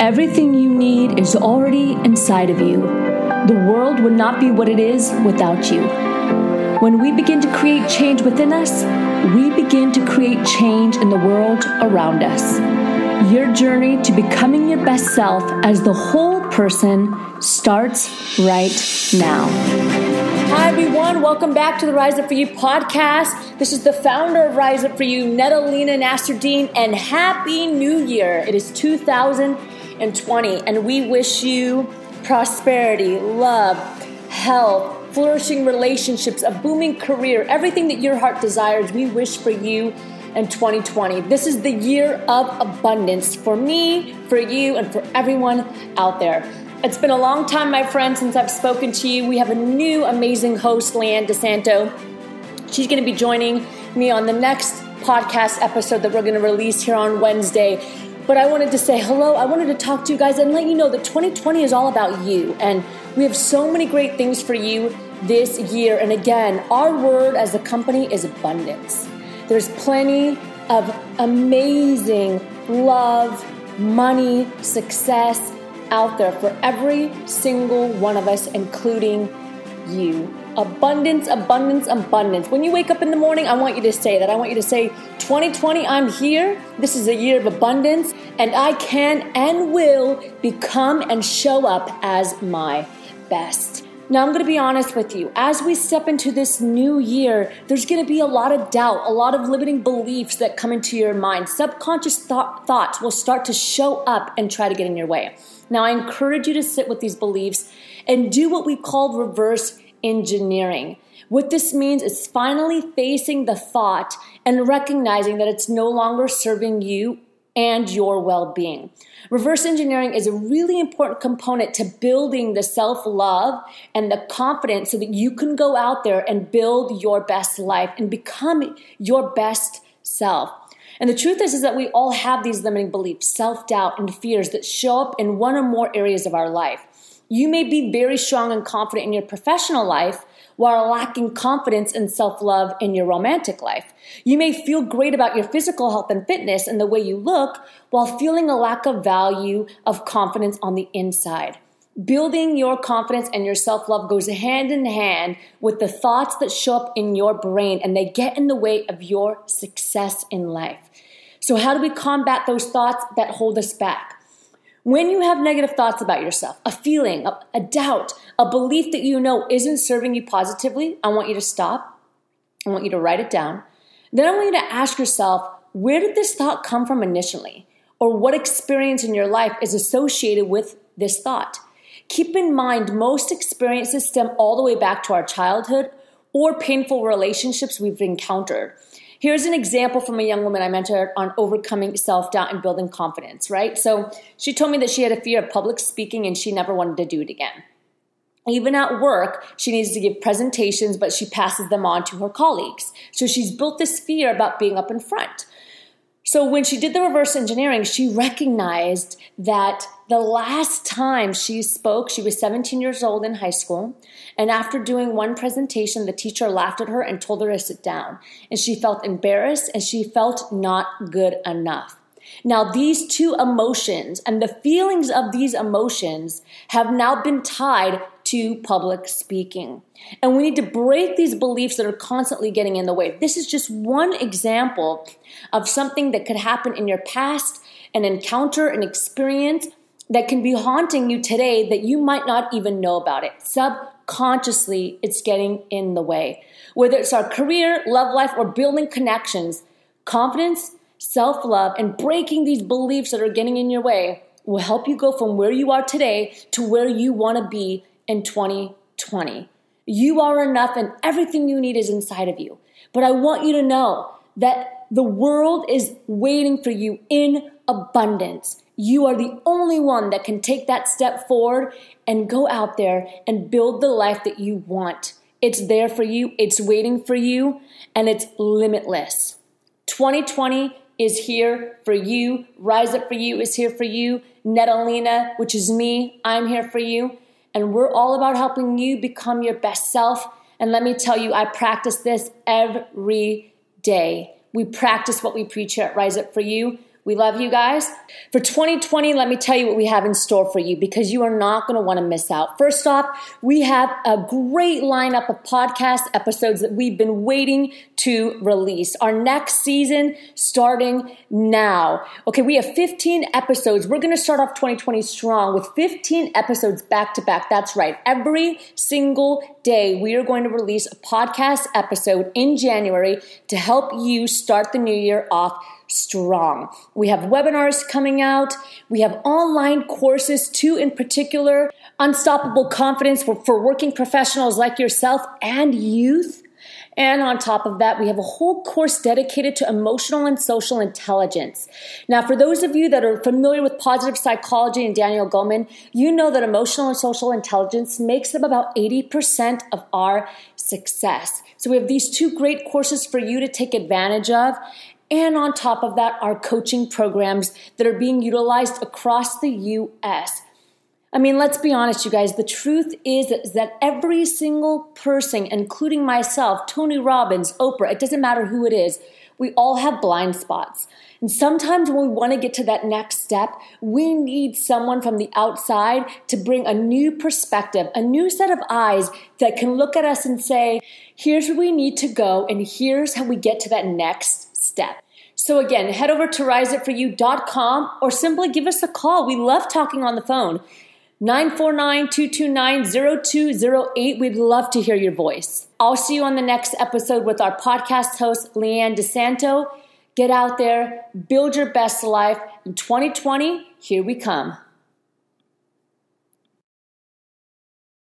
Everything you need is already inside of you. The world would not be what it is without you. When we begin to create change within us, we begin to create change in the world around us. Your journey to becoming your best self as the whole person starts right now. Hi everyone, welcome back to the Rise Up For You podcast. This is the founder of Rise Up For You, Natalina Nasser, and Happy New Year. It is 2020 and we wish you prosperity, love, health, flourishing relationships, a booming career, everything that your heart desires, we wish for you in 2020. This is the year of abundance for me, for you, and for everyone out there. It's been a long time, my friend, since I've spoken to you. We have a new amazing host, Leanne DeSanto. She's going to be joining me on the next podcast episode that we're going to release here on Wednesday. But I wanted to say hello. I wanted to talk to you guys and let you know that 2020 is all about you. And we have so many great things for you this year. And again, our word as a company is abundance. There's plenty of amazing love, money, success out there for every single one of us, including you. Abundance, abundance, abundance. When you wake up in the morning, I want you to say that. I want you to say, 2020, I'm here. This is a year of abundance, and I can and will become and show up as my best. Now, I'm going to be honest with you. As we step into this new year, there's going to be a lot of doubt, a lot of limiting beliefs that come into your mind. Subconscious thoughts will start to show up and try to get in your way. Now, I encourage you to sit with these beliefs and do what we call reverse engineering. What this means is finally facing the thought and recognizing that it's no longer serving you and your well-being. Reverse engineering is a really important component to building the self-love and the confidence so that you can go out there and build your best life and become your best self. And the truth is that we all have these limiting beliefs, self-doubt, and fears that show up in one or more areas of our life. You may be very strong and confident in your professional life while lacking confidence and self-love in your romantic life. You may feel great about your physical health and fitness and the way you look while feeling a lack of value of confidence on the inside. Building your confidence and your self-love goes hand in hand with the thoughts that show up in your brain, and they get in the way of your success in life. So how do we combat those thoughts that hold us back? When you have negative thoughts about yourself, a feeling, a doubt, a belief that you know isn't serving you positively, I want you to stop. I want you to write it down. Then I want you to ask yourself, where did this thought come from initially? Or what experience in your life is associated with this thought? Keep in mind, most experiences stem all the way back to our childhood or painful relationships we've encountered. Here's an example from a young woman I mentored on overcoming self-doubt and building confidence, right? So she told me that she had a fear of public speaking and she never wanted to do it again. Even at work, she needs to give presentations, but she passes them on to her colleagues. So she's built this fear about being up in front. So when she did the reverse engineering, she recognized that the last time she spoke, she was 17 years old in high school, and after doing one presentation, the teacher laughed at her and told her to sit down, and she felt embarrassed, and she felt not good enough. Now, these two emotions and the feelings of these emotions have now been tied to public speaking, and we need to break these beliefs that are constantly getting in the way. This is just one example of something that could happen in your past, an encounter, an experience that can be haunting you today that you might not even know about it. Subconsciously, it's getting in the way. Whether it's our career, love life, or building connections, confidence, self-love, and breaking these beliefs that are getting in your way will help you go from where you are today to where you want to be in 2020. You are enough and everything you need is inside of you. But I want you to know that the world is waiting for you in abundance. You are the only one that can take that step forward and go out there and build the life that you want. It's there for you, it's waiting for you, and it's limitless. 2020 is here for you. Rise Up For You is here for you. Natalina, which is me, I'm here for you. And we're all about helping you become your best self. And let me tell you, I practice this every day. We practice what we preach here at Rise Up For You. We love you guys. For 2020, let me tell you what we have in store for you, because you are not going to want to miss out. First off, we have a great lineup of podcast episodes that we've been waiting to release. Our next season starting now. Okay, we have 15 episodes. We're going to start off 2020 strong with 15 episodes back to back. That's right. Every single day, we are going to release a podcast episode in January to help you start the new year off strong. We have webinars coming out. We have online courses, two in particular, Unstoppable Confidence for working professionals like yourself and youth. And on top of that, we have a whole course dedicated to emotional and social intelligence. Now, for those of you that are familiar with positive psychology and Daniel Goleman, you know that emotional and social intelligence makes up about 80% of our success. So we have these two great courses for you to take advantage of. And on top of that, our coaching programs that are being utilized across the U.S. I mean, let's be honest, you guys. The truth is that every single person, including myself, Tony Robbins, Oprah, it doesn't matter who it is, we all have blind spots. And sometimes when we want to get to that next step, we need someone from the outside to bring a new perspective, a new set of eyes that can look at us and say, here's where we need to go, and here's how we get to that next step. So again, head over to riseupforyou.com or simply give us a call. We love talking on the phone. 949-229-0208. We'd love to hear your voice. I'll see you on the next episode with our podcast host, Leanne DeSanto. Get out there, build your best life. In 2020, here we come.